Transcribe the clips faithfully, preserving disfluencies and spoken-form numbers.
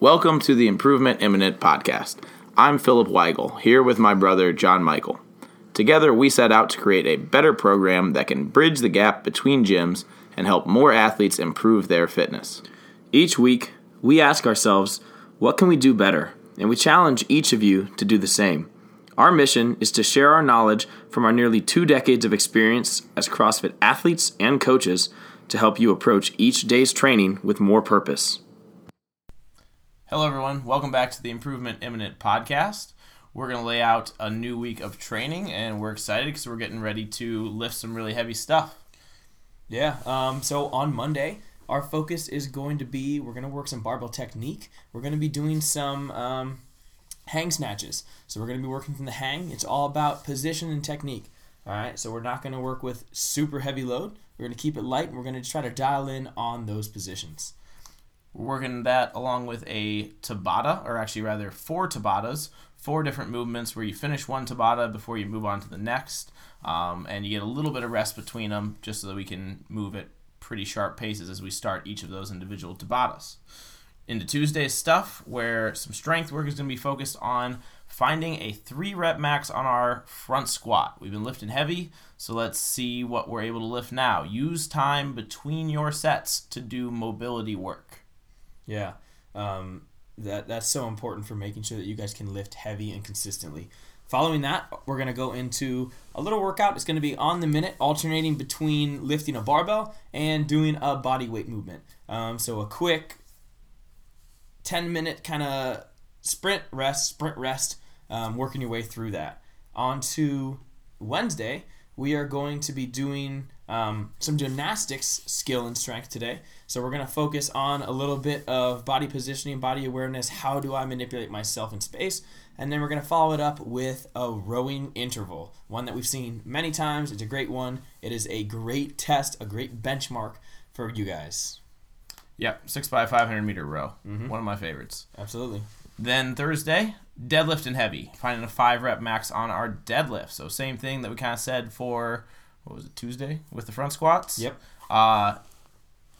Welcome to the Improvement Imminent podcast. I'm Philip Weigel, here with my brother, John Michael. Together, we set out to create a better program that can bridge the gap between gyms and help more athletes improve their fitness. Each week, we ask ourselves, what can we do better? And we challenge each of you to do the same. Our mission is to share our knowledge from our nearly two decades of experience as CrossFit athletes and coaches to help you approach each day's training with more purpose. Hello everyone, welcome back to the Improvement Imminent podcast. We're going to lay out a new week of training and we're excited because we're getting ready to lift some really heavy stuff. Yeah, um, so on Monday, our focus is going to be, we're going to work some barbell technique. We're going to be doing some um, hang snatches. So we're going to be working from the hang. It's all about position and technique. All right, so we're not going to work with super heavy load. We're going to keep it light and we're going to try to dial in on those positions. We're working that along with a Tabata, or actually rather four Tabatas, four different movements where you finish one Tabata before you move on to the next, um, and you get a little bit of rest between them just so that we can move at pretty sharp paces as we start each of those individual Tabatas. Into Tuesday's stuff, where some strength work is going to be focused on finding a three rep max on our front squat. We've been lifting heavy, so let's see what we're able to lift now. Use time between your sets to do mobility work. Yeah, um, that that's so important for making sure that you guys can lift heavy and consistently. Following that, we're going to go into a little workout. It's going to be on the minute, alternating between lifting a barbell and doing a body weight movement. Um, so a quick ten-minute kind of sprint rest, sprint rest, um, working your way through that. On to Wednesday, we are going to be doing um, some gymnastics skill and strength today. So we're going to focus on a little bit of body positioning, body awareness, how do I manipulate myself in space, and then we're going to follow it up with a rowing interval, one that we've seen many times. It's a great one. It is a great test, a great benchmark for you guys. Yep, six by five hundred meter row, mm-hmm. One of my favorites. Absolutely. Then Thursday, deadlift and heavy, finding a five rep max on our deadlift. So same thing that we kind of said for, what was it, Tuesday with the front squats? Yep. Uh,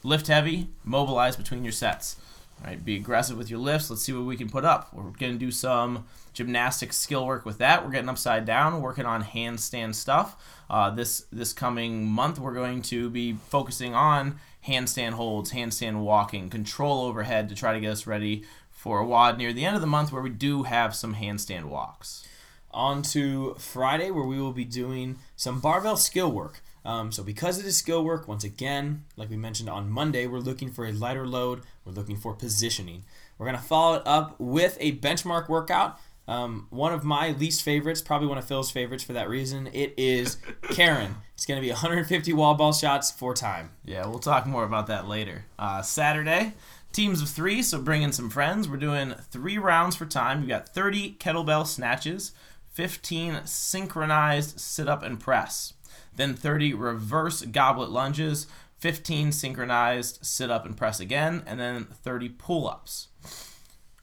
Lift heavy, mobilize between your sets. All right, be aggressive with your lifts. Let's see what we can put up. We're going to do some gymnastics skill work with that. We're getting upside down, working on handstand stuff. Uh, this this coming month, we're going to be focusing on handstand holds, handstand walking, control overhead to try to get us ready for a W O D near the end of the month where we do have some handstand walks. On to Friday, where we will be doing some barbell skill work. Um, so because it is skill work, once again, like we mentioned on Monday, we're looking for a lighter load. We're looking for positioning. We're going to follow it up with a benchmark workout. Um, one of my least favorites, probably one of Phil's favorites for that reason, it is Karen. It's going to be one hundred fifty wall ball shots for time. Yeah, we'll talk more about that later. Uh, Saturday, teams of three, so bring in some friends. We're doing three rounds for time. We've got thirty kettlebell snatches, fifteen synchronized sit-up and press. Then thirty reverse goblet lunges, fifteen synchronized sit-up and press again, and then thirty pull-ups.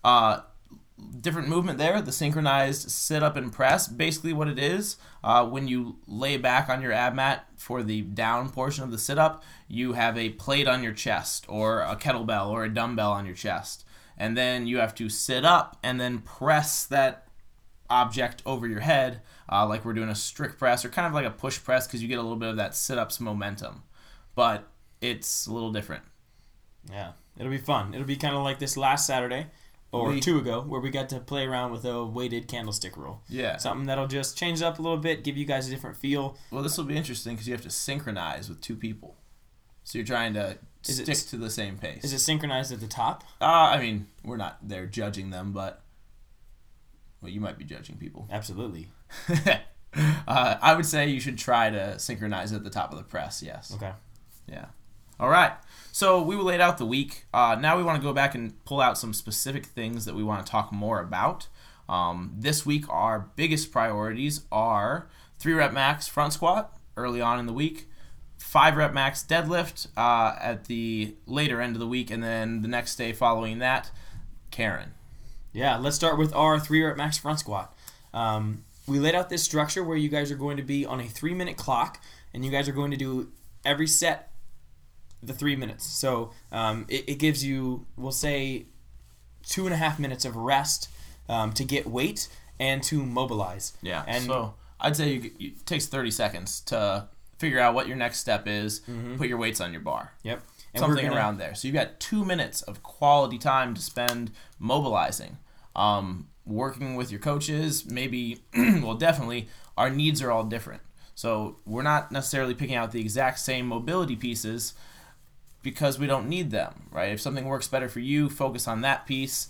Uh, different movement there, the synchronized sit-up and press. Basically what it is, uh, when you lay back on your ab mat for the down portion of the sit-up, you have a plate on your chest or a kettlebell or a dumbbell on your chest. And then you have to sit up and then press that object over your head, uh, like we're doing a strict press or kind of like a push press because you get a little bit of that sit-ups momentum, but it's a little different. Yeah, it'll be fun. It'll be kind of like this last Saturday or we, two ago where we got to play around with a weighted candlestick roll. Yeah. Something that'll just change up a little bit, give you guys a different feel. Well, this will be interesting because you have to synchronize with two people. So you're trying to is stick it, to the same pace. Is it synchronized at the top? Uh, I mean, we're not there judging them, but... Well, you might be judging people. Absolutely. uh, I would say you should try to synchronize at the top of the press, yes. Okay. Yeah. All right. So we laid out the week. Uh, now we want to go back and pull out some specific things that we want to talk more about. Um, this week, our biggest priorities are three-rep max front squat early on in the week, five-rep max deadlift uh, at the later end of the week, and then the next day following that, Karen. Yeah, let's start with our three-rep max front squat. Um, we laid out this structure where you guys are going to be on a three-minute clock, and you guys are going to do every set the three minutes. So um, it, it gives you, we'll say, two and a half minutes of rest um, to get weight and to mobilize. Yeah, and so I'd say you, it takes thirty seconds to figure out what your next step is, mm-hmm. put your weights on your bar. Yep. And something gonna, around there. So you've got two minutes of quality time to spend mobilizing, um, working with your coaches. Maybe, well, definitely, our needs are all different. So we're not necessarily picking out the exact same mobility pieces because we don't need them, right? If something works better for you, focus on that piece.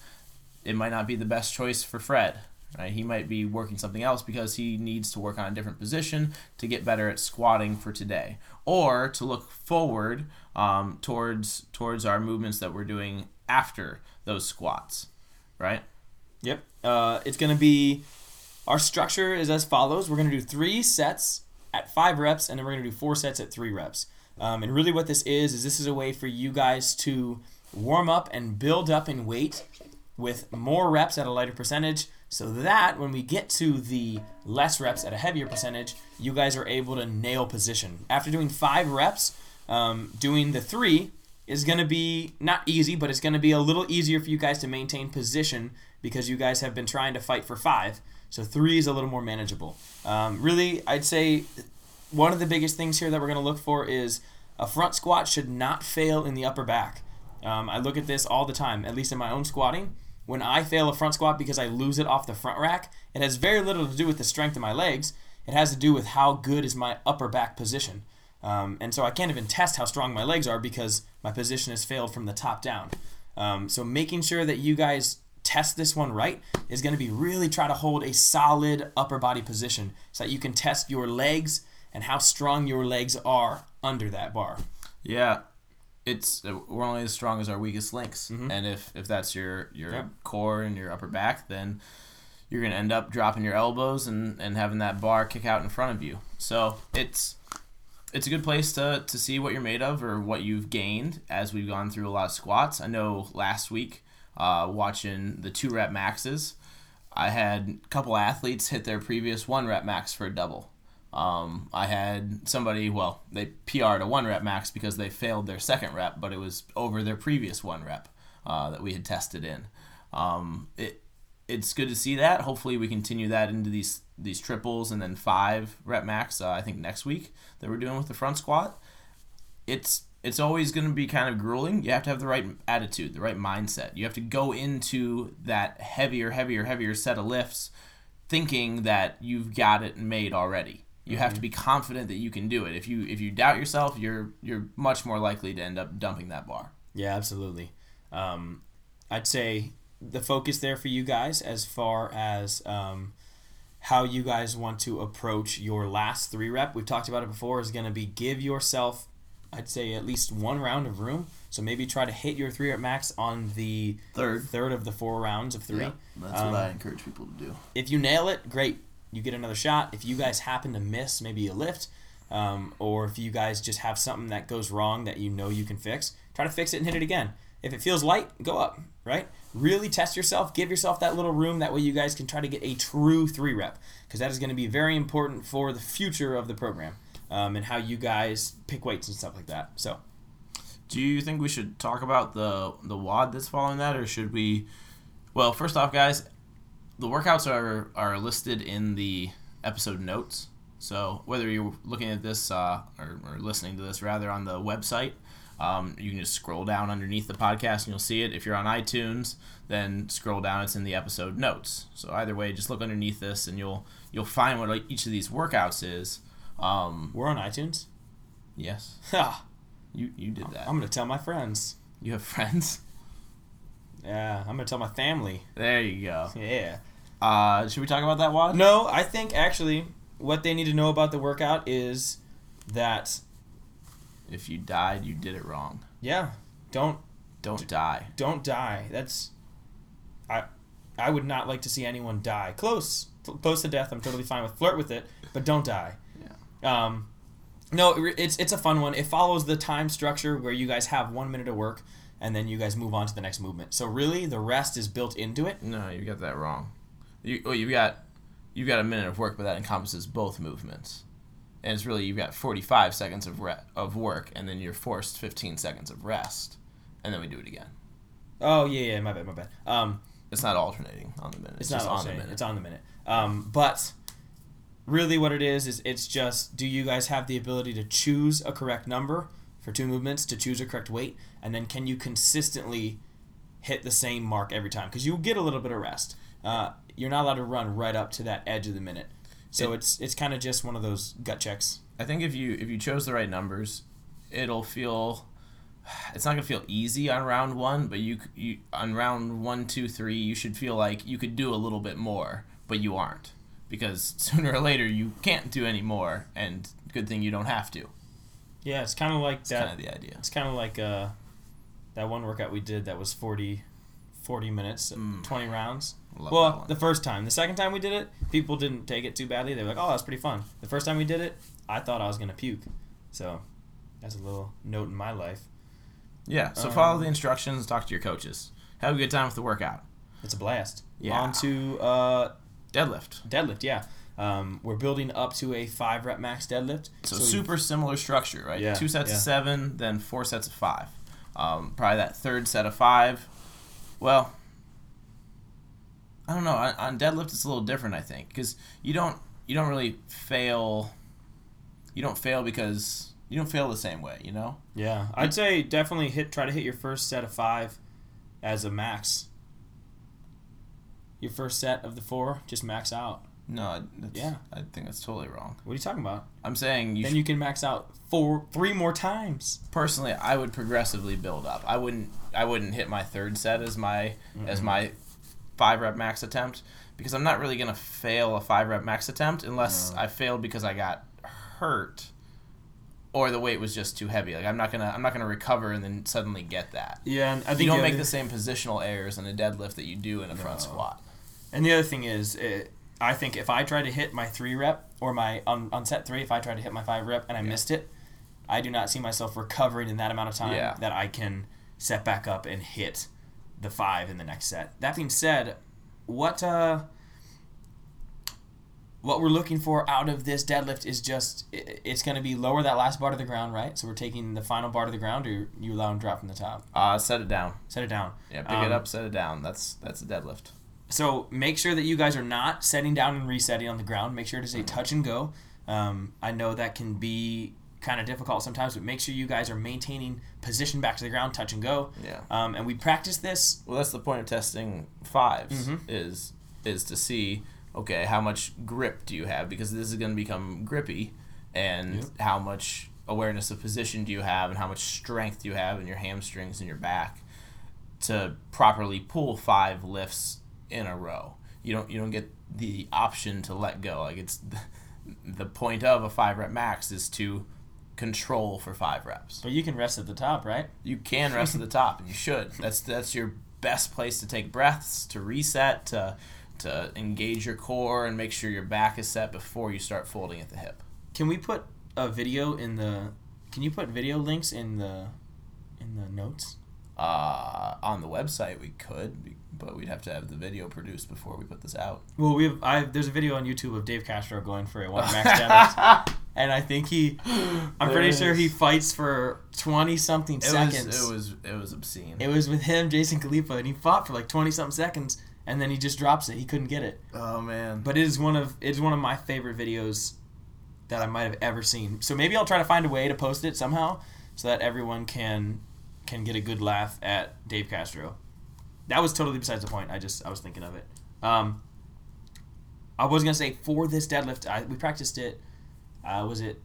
It might not be the best choice for Fred, right? He might be working something else because he needs to work on a different position to get better at squatting for today, or to look forward um, towards towards our movements that we're doing after those squats, right? Yep. Uh, it's going to be, our structure is as follows. We're going to do three sets at five reps, and then we're going to do four sets at three reps. Um, and really what this is, is this is a way for you guys to warm up and build up in weight with more reps at a lighter percentage, so that when we get to the less reps at a heavier percentage, you guys are able to nail position. After doing five reps, um, doing the three is going to be not easy, but it's going to be a little easier for you guys to maintain position because you guys have been trying to fight for five. So three is a little more manageable. Um, really, I'd say one of the biggest things here that we're going to look for is a front squat should not fail in the upper back. Um, I look at this all the time, at least in my own squatting. When I fail a front squat because I lose it off the front rack, it has very little to do with the strength of my legs. It has to do with how good is my upper back position. Um, and so I can't even test how strong my legs are because my position has failed from the top down. Um, so making sure that you guys test this one right is going to be really try to hold a solid upper body position so that you can test your legs and how strong your legs are under that bar. Yeah. It's we're only as strong as our weakest links, mm-hmm. and if, if that's your, your yep. core and your upper back, then you're gonna end up dropping your elbows and, and having that bar kick out in front of you. So it's it's a good place to, to see what you're made of or what you've gained as we've gone through a lot of squats. I know last week, uh, watching the two rep maxes, I had a couple athletes hit their previous one rep max for a double. Um, I had somebody, well, they P R'd a one rep max because they failed their second rep, but it was over their previous one rep uh, that we had tested in. Um, it it's good to see that. Hopefully we continue that into these these triples and then five rep max. Uh, I think next week that we're doing with the front squat. It's it's always going to be kind of grueling. You have to have the right attitude, the right mindset. You have to go into that heavier, heavier, heavier set of lifts, thinking that you've got it made already. You have to be confident that you can do it. If you if you doubt yourself, you're you're much more likely to end up dumping that bar. Yeah, absolutely. Um, I'd say the focus there for you guys as far as um, how you guys want to approach your last three rep, we've talked about it before, is going to be give yourself, I'd say, at least one round of room. So maybe try to hit your three rep max on the third, third of the four rounds of three. Yeah, that's um, what I encourage people to do. If you nail it, great. You get another shot. If you guys happen to miss maybe a lift, um, or if you guys just have something that goes wrong that you know you can fix, try to fix it and hit it again. If it feels light, go up, right? Really test yourself. Give yourself that little room. That way you guys can try to get a true three rep, because that is going to be very important for the future of the program um, and how you guys pick weights and stuff like that. So, do you think we should talk about the, the W O D that's following that, or should we – well, first off, guys – the workouts are, are listed in the episode notes. So whether you're looking at this uh, or, or listening to this, rather, on the website, um, you can just scroll down underneath the podcast and you'll see it. If you're on iTunes, then scroll down. It's in the episode notes. So either way, just look underneath this and you'll you'll find what each of these workouts is. Um, We're on iTunes? Yes. you you did that. I'm going to tell my friends. You have friends? Yeah, I'm going to tell my family. There you go. Yeah. Uh, should we talk about that, W O D? No, I think actually what they need to know about the workout is that if you died, you did it wrong. Yeah. Don't don't d- die. Don't die. That's I I would not like to see anyone die. Close close to death, I'm totally fine with. Flirt with it, but don't die. Yeah. Um no, it's it's a fun one. It follows the time structure where you guys have one minute of work, and then you guys move on to the next movement. So really, the rest is built into it. No, you got that wrong. You well, you've got you've got a minute of work, but that encompasses both movements, and it's really you've got forty-five seconds of re- of work, and then you're forced fifteen seconds of rest, and then we do it again. Oh, yeah, yeah, my bad, my bad. Um, it's not alternating on the minute. It's, it's not just on the minute. It's on the minute. Um, but really what it is is it's just, do you guys have the ability to choose a correct number for two movements, to choose a correct weight, and then can you consistently hit the same mark every time? Because you'll get a little bit of rest. Uh, you're not allowed to run right up to that edge of the minute. So it, it's it's kind of just one of those gut checks. I think if you if you chose the right numbers, it'll feel... It's not going to feel easy on round one, but you, you on round one, two, three, you should feel like you could do a little bit more, but you aren't. Because sooner or later, you can't do any more, and good thing you don't have to. Yeah, it's kind of like it's that. Kind of the idea. It's kind of like uh, that one workout we did that was forty, forty minutes, mm. twenty rounds. Love well, the first time. The second time we did it, people didn't take it too badly. They were like, oh, that's pretty fun. The first time we did it, I thought I was going to puke. So that's a little note in my life. Yeah, so um, follow the instructions, talk to your coaches. Have a good time with the workout. It's a blast. Yeah. On to uh, deadlift. Deadlift, yeah. Um, we're building up to a five rep max deadlift. So, so super we, similar structure, right? Yeah, Two sets yeah. of seven, then four sets of five. Um, probably that third set of five. Well, I don't know. On, on deadlift, it's a little different, I think, because you don't you don't really fail. You don't fail because you don't fail the same way, you know. Yeah, I'd say definitely hit. Try to hit your first set of five as a max. Your first set of the four, just max out. No, that's, yeah, I think that's totally wrong. What are you talking about? I'm saying you then sh- you can max out four, three more times. Personally, I would progressively build up. I wouldn't, I wouldn't hit my third set as my Mm-mm. as my five rep max attempt because I'm not really gonna fail a five rep max attempt unless no. I failed because I got hurt or the weight was just too heavy. Like I'm not gonna, I'm not gonna recover and then suddenly get that. Yeah, and I think you don't the make other... the same positional errors in a deadlift that you do in a no. front squat. And the other thing is it. I think if I tried to hit my three rep or my on, on set three, if I tried to hit my five rep and I yeah. missed it, I do not see myself recovering in that amount of time yeah. that I can set back up and hit the five in the next set. That being said, what uh, what we're looking for out of this deadlift is just it, it's going to be lower that last bar to the ground, right? So we're taking the final bar to the ground, or you allow them to drop from the top? Uh, set it down. Set it down. Yeah, pick um, it up, set it down. That's that's a deadlift. So make sure that you guys are not setting down and resetting on the ground. Make sure to say touch and go. Um, I know that can be kind of difficult sometimes, but make sure you guys are maintaining position back to the ground, touch and go. Yeah. Um, and we practice this. Well, that's the point of testing fives mm-hmm. is is to see, okay, how much grip do you have? Because this is going to become grippy. And yep. how much awareness of position do you have and how much strength do you have in your hamstrings and your back to properly pull five lifts in a row. You don't you don't get the option to let go. Like it's the, the point of a five rep max is to control for five reps. But you can rest at the top, right? You can rest at the top, and you should. That's that's your best place to take breaths, to reset, to to engage your core and make sure your back is set before you start folding at the hip. Can we put a video in the Can you put video links in the in the notes? Uh, on the website we could, but we'd have to have the video produced before we put this out. Well, we have, I, there's a video on YouTube of Dave Castro going for a one max deadlift, and I think he, I'm pretty sure he fights for twenty something seconds. Was, it was it was obscene. It was with him, Jason Khalipa, and he fought for like twenty something seconds, and then he just drops it. He couldn't get it. Oh man! But it is one of it is one of my favorite videos that I might have ever seen. So maybe I'll try to find a way to post it somehow so that everyone can. can get a good laugh at Dave Castro. That was totally besides the point. I just I was thinking of it. Um, I was gonna say for this deadlift, I, we practiced it. Uh, was it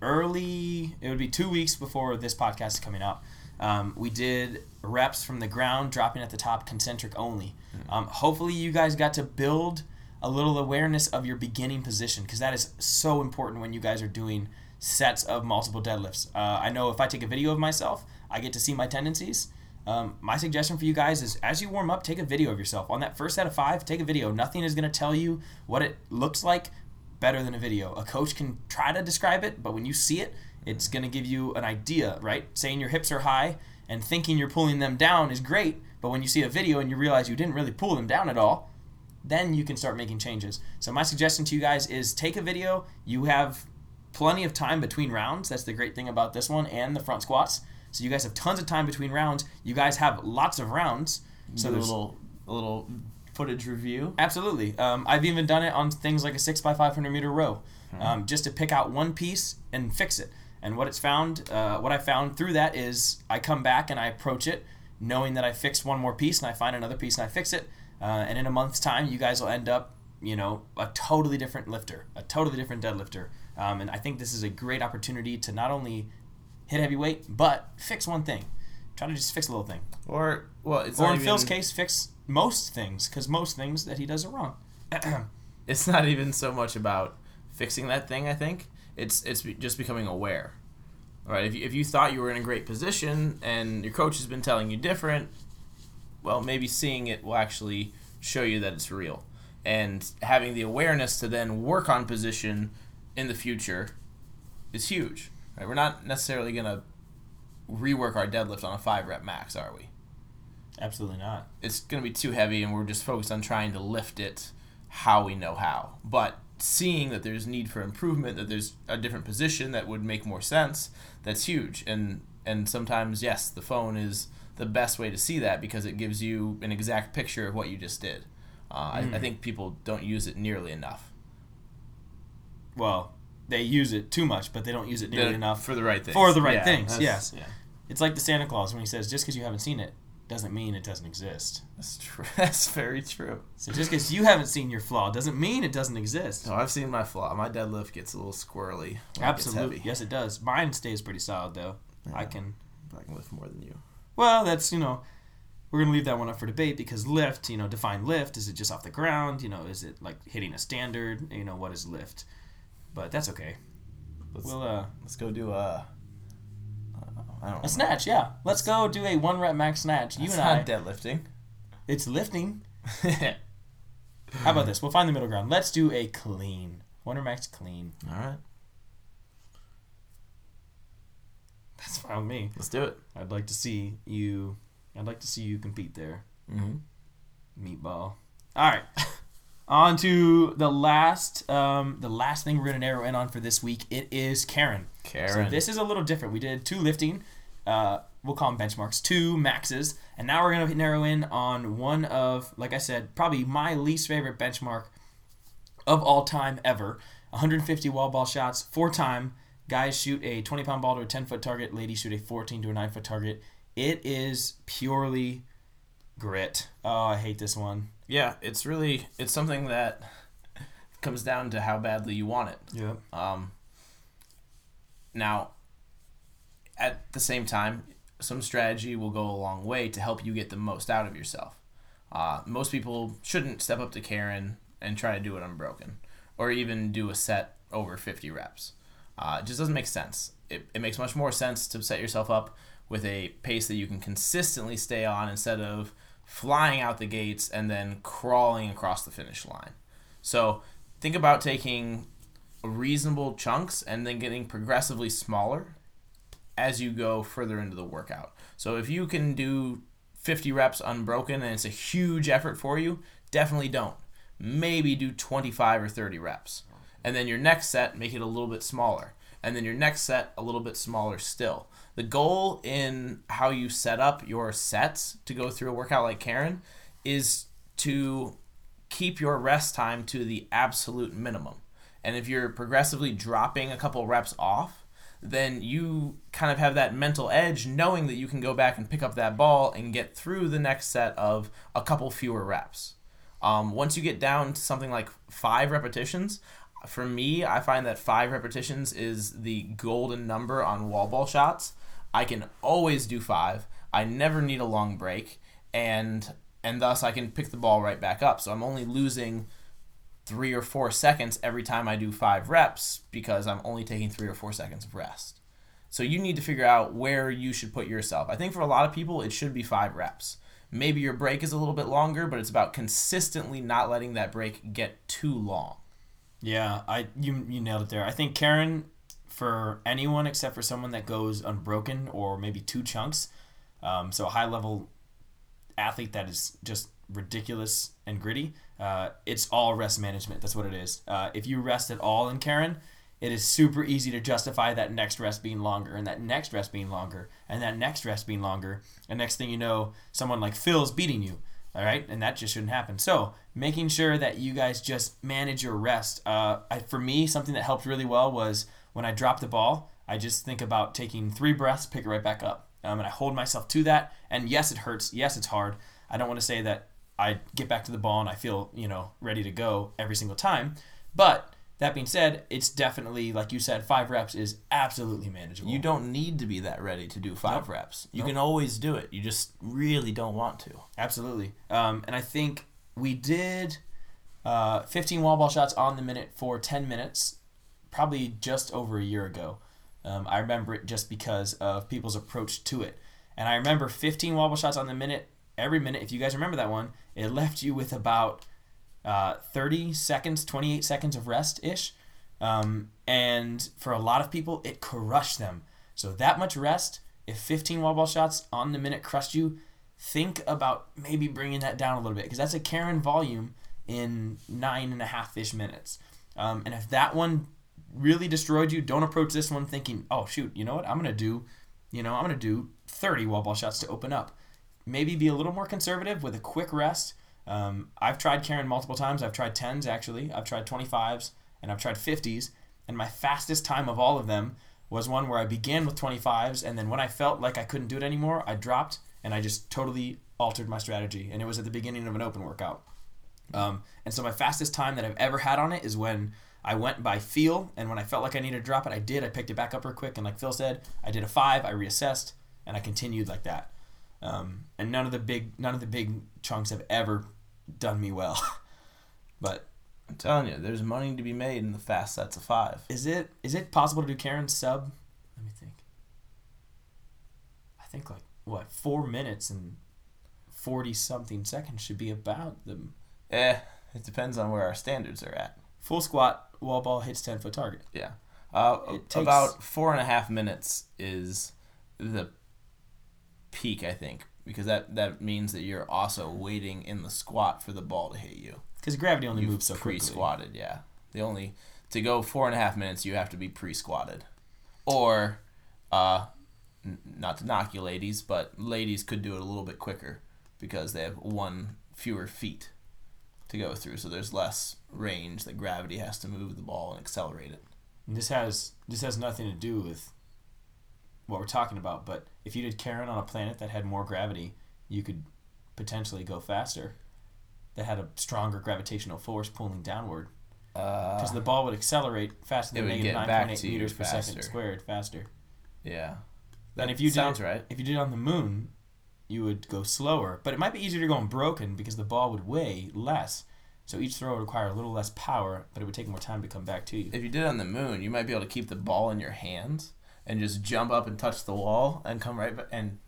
early? It would be two weeks before this podcast is coming out. Um, we did reps from the ground, dropping at the top, concentric only. Mm-hmm. Um, hopefully, you guys got to build a little awareness of your beginning position because that is so important when you guys are doing sets of multiple deadlifts. Uh, I know if I take a video of myself. I get to see my tendencies. Um, my suggestion for you guys is as you warm up, take a video of yourself. On that first set of five, take a video. Nothing is going to tell you what it looks like better than a video. A coach can try to describe it, but when you see it, it's going to give you an idea, right? Saying your hips are high and thinking you're pulling them down is great, but when you see a video and you realize you didn't really pull them down at all, then you can start making changes. So my suggestion to you guys is take a video. You have plenty of time between rounds. That's the great thing about this one and the front squats. So you guys have tons of time between rounds. You guys have lots of rounds. So there's a little, a little footage review. Absolutely. Um, I've even done it on things like a six by five hundred meter row, mm-hmm. um, just to pick out one piece and fix it. And what it's found, uh, what I found through that is I come back and I approach it knowing that I fixed one more piece, and I find another piece and I fix it. Uh, and in a month's time, you guys will end up, you know, a totally different lifter, a totally different deadlifter. Um, and I think this is a great opportunity to not only hit heavyweight, but fix one thing. Try to just fix a little thing. Or, well, it's or in even... Phil's case, fix most things, because most things that he does are wrong. It's not even so much about fixing that thing, I think. It's it's just becoming aware. All right, if you, if you thought you were in a great position and your coach has been telling you different, well, maybe seeing it will actually show you that it's real. And having the awareness to then work on position in the future is huge. Right? We're not necessarily going to rework our deadlift on a five-rep max, are we? Absolutely not. It's going to be too heavy, and we're just focused on trying to lift it how we know how. But seeing that there's need for improvement, that there's a different position that would make more sense, that's huge. And and sometimes, yes, the phone is the best way to see that, because it gives you an exact picture of what you just did. Uh, mm. I, I think people don't use it nearly enough. Well, they use it too much, but they don't use it nearly They're, enough. For the right things. For the right yeah, things, yes. Yeah. It's like the Santa Claus when he says, just because you haven't seen it doesn't mean it doesn't exist. That's true. That's very true. So just because you haven't seen your flaw doesn't mean it doesn't exist. No, I've seen my flaw. My deadlift gets a little squirrely. Absolutely. It yes, it does. Mine stays pretty solid, though. Yeah. I can... I can lift more than you. Well, that's, you know... We're going to leave that one up for debate, because lift, you know, define lift. Is it just off the ground? You know, is it like hitting a standard? You know, what is lift? But that's okay. Let's, we'll, uh, let's go do a... I don't a snatch, yeah. Let's go do a one rep max snatch. You and I. It's not deadlifting. It's lifting. How about this? We'll find the middle ground. Let's do a clean. One rep max clean. All right. That's fine with me. Let's do it. I'd like to see you... I'd like to see you compete there. Mm-hmm. Meatball. All right. On to the last um, the last thing we're going to narrow in on for this week. It is Karen. Karen. So this is a little different. We did two lifting. Uh, we'll call them benchmarks. Two maxes. And now we're going to narrow in on one of, like I said, probably my least favorite benchmark of all time ever. one hundred fifty wall ball shots, four time. Guys shoot a twenty-pound ball to a ten-foot target. Ladies shoot a fourteen to a nine-foot target. It is purely grit. Oh, I hate this one. Yeah, it's really, it's something that comes down to how badly you want it. Yeah. Um. Now, at the same time, some strategy will go a long way to help you get the most out of yourself. Uh, most people shouldn't step up to Karen and try to do it unbroken, or even do a set over fifty reps. Uh, it just doesn't make sense. It, it makes much more sense to set yourself up with a pace that you can consistently stay on, instead of flying out the gates and then crawling across the finish line. So think about taking reasonable chunks and then getting progressively smaller as you go further into the workout. So if you can do fifty reps unbroken and it's a huge effort for you, definitely don't. Maybe do twenty-five or thirty reps. And then your next set, make it a little bit smaller. And then your next set, a little bit smaller still. The goal in how you set up your sets to go through a workout like Karen is to keep your rest time to the absolute minimum. And if you're progressively dropping a couple reps off, then you kind of have that mental edge, knowing that you can go back and pick up that ball and get through the next set of a couple fewer reps. Um, once you get down to something like five repetitions, for me, I find that five repetitions is the golden number on wall ball shots. I can always do five. I never need a long break, and and thus I can pick the ball right back up. So I'm only losing three or four seconds every time I do five reps, because I'm only taking three or four seconds of rest. So you need to figure out where you should put yourself. I think for a lot of people, it should be five reps. Maybe your break is a little bit longer, but it's about consistently not letting that break get too long. Yeah, I you you nailed it there. I think Karen, for anyone except for someone that goes unbroken or maybe two chunks, um, so a high-level athlete that is just ridiculous and gritty, uh, it's all rest management. That's what it is. Uh, if you rest at all in Karen, it is super easy to justify that next rest being longer and that next rest being longer and that next rest being longer. And next thing you know, someone like Phil's beating you. All right. And that just shouldn't happen. So making sure that you guys just manage your rest. Uh, I, for me, something that helped really well was when I drop the ball, I just think about taking three breaths, pick it right back up. Um, and I hold myself to that. And yes, it hurts. Yes, it's hard. I don't want to say that I get back to the ball and I feel, you know, ready to go every single time. But that being said, it's definitely, like you said, five reps is absolutely manageable. You don't need to be that ready to do five nope. reps. You nope. can always do it. You just really don't want to. Absolutely. Um, and I think we did uh, fifteen wall ball shots on the minute for ten minutes, probably just over a year ago. Um, I remember it just because of people's approach to it. And I remember fifteen wall ball shots on the minute, every minute. If you guys remember that one, it left you with about... Uh, thirty seconds, twenty-eight seconds of rest-ish. Um, and for a lot of people, it crushed them. So that much rest, if fifteen wall ball shots on the minute crushed you, think about maybe bringing that down a little bit, because that's a Karen volume in nine and a half-ish minutes. Um, and if that one really destroyed you, don't approach this one thinking, oh, shoot, you know what? I'm going to do, you know, I'm going to do thirty wall ball shots to open up. Maybe be a little more conservative with a quick rest. Um, I've tried Karen multiple times. I've tried tens, actually. I've tried twenty-fives, and I've tried fifties. And my fastest time of all of them was one where I began with twenty-fives, and then when I felt like I couldn't do it anymore, I dropped, and I just totally altered my strategy. And it was at the beginning of an open workout. Um, and so my fastest time that I've ever had on it is when I went by feel, and when I felt like I needed to drop it, I did. I picked it back up real quick, and like Phil said, I did a five, I reassessed, and I continued like that. Um, and none of the big, none of the big chunks have ever done me well. But I'm telling you, there's money to be made in the fast sets of five. Is it is it possible to do Karen sub? Let me think. I think like what four minutes and forty something seconds should be about them. Eh, it depends on where our standards are at. Full squat, wall ball hits ten foot target. Yeah, uh, it takes... about four and a half minutes is the peak, I think. Because that, that means that you're also waiting in the squat for the ball to hit you. Because gravity only You've moves so quickly. Pre-squatted, yeah. They only to go four and a half minutes, you have to be pre-squatted, or uh, n- not to knock you, ladies, but ladies could do it a little bit quicker because they have one fewer feet to go through, so there's less range that gravity has to move the ball and accelerate it. And this has this has nothing to do with what we're talking about, but if you did Karen on a planet that had more gravity, you could potentially go faster, that had a stronger gravitational force pulling downward, because uh, the ball would accelerate faster than negative nine point eight meters per second squared faster. Yeah, that and if you sounds did, right. If you did it on the moon, you would go slower, but it might be easier to go on broken because the ball would weigh less. So each throw would require a little less power, but it would take more time to come back to you. If you did it on the moon, you might be able to keep the ball in your hands and just jump up and touch the wall and come right back, and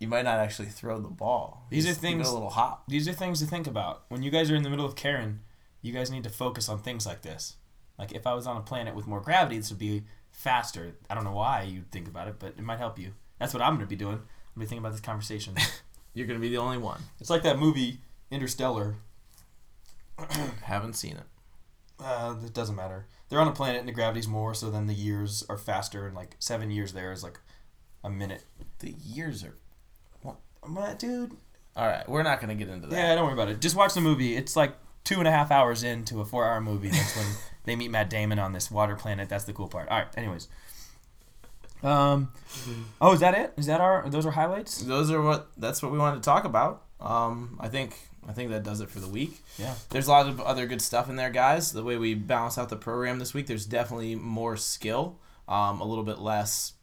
you might not actually throw the ball. These just are things. A little hop. These are things to think about. When you guys are in the middle of Karen, you guys need to focus on things like this. Like if I was on a planet with more gravity, this would be faster. I don't know why you'd think about it, but it might help you. That's what I'm going to be doing. I'm going to be thinking about this conversation. You're going to be the only one. It's like that movie Interstellar. Haven't seen it. Uh, it doesn't matter. They're on a planet and the gravity's more, so then the years are faster, and like seven years there is like a minute. The years are... What? My, dude. All right, we're not going to get into that. Yeah, don't worry about it. Just watch the movie. It's like two and a half hours into a four-hour movie. That's when they meet Matt Damon on this water planet. That's the cool part. All right, anyways. Um, Oh, is that it? Is that our... Those are highlights? Those are what... That's what we wanted to talk about. Um, I think... I think that does it for the week. Yeah. There's a lot of other good stuff in there, guys. The way we balance out the program this week, there's definitely more skill, um, a little bit less.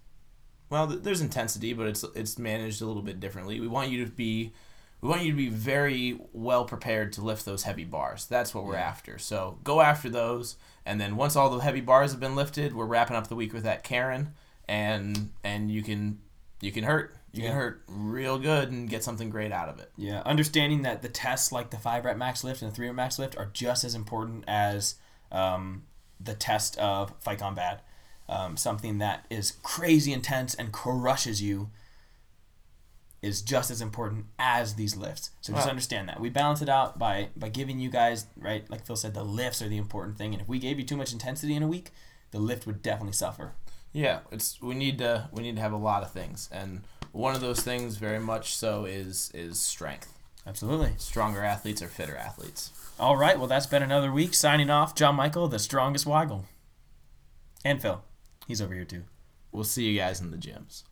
Well, th- there's intensity, but it's it's managed a little bit differently. We want you to be, we want you to be very well prepared to lift those heavy bars. That's what we're yeah. after. So go after those, and then once all the heavy bars have been lifted, we're wrapping up the week with that Karen, and and you can you can hurt. You yeah. can hurt real good and get something great out of it. Yeah, understanding that the tests like the five-rep max lift and the three-rep max lift are just as important as um, the test of fight combat, um, something that is crazy intense and crushes you. is just as important as these lifts. So just wow. understand that. We balance it out by by giving you guys, right, like Phil said, the lifts are the important thing. And if we gave you too much intensity in a week, the lift would definitely suffer. Yeah, it's we need to we need to have a lot of things. And one of those things very much so is is strength. Absolutely. Stronger athletes are fitter athletes. All right, well, that's been another week. Signing off, John Michael, the strongest Weigel. And Phil. He's over here too. We'll see you guys in the gyms.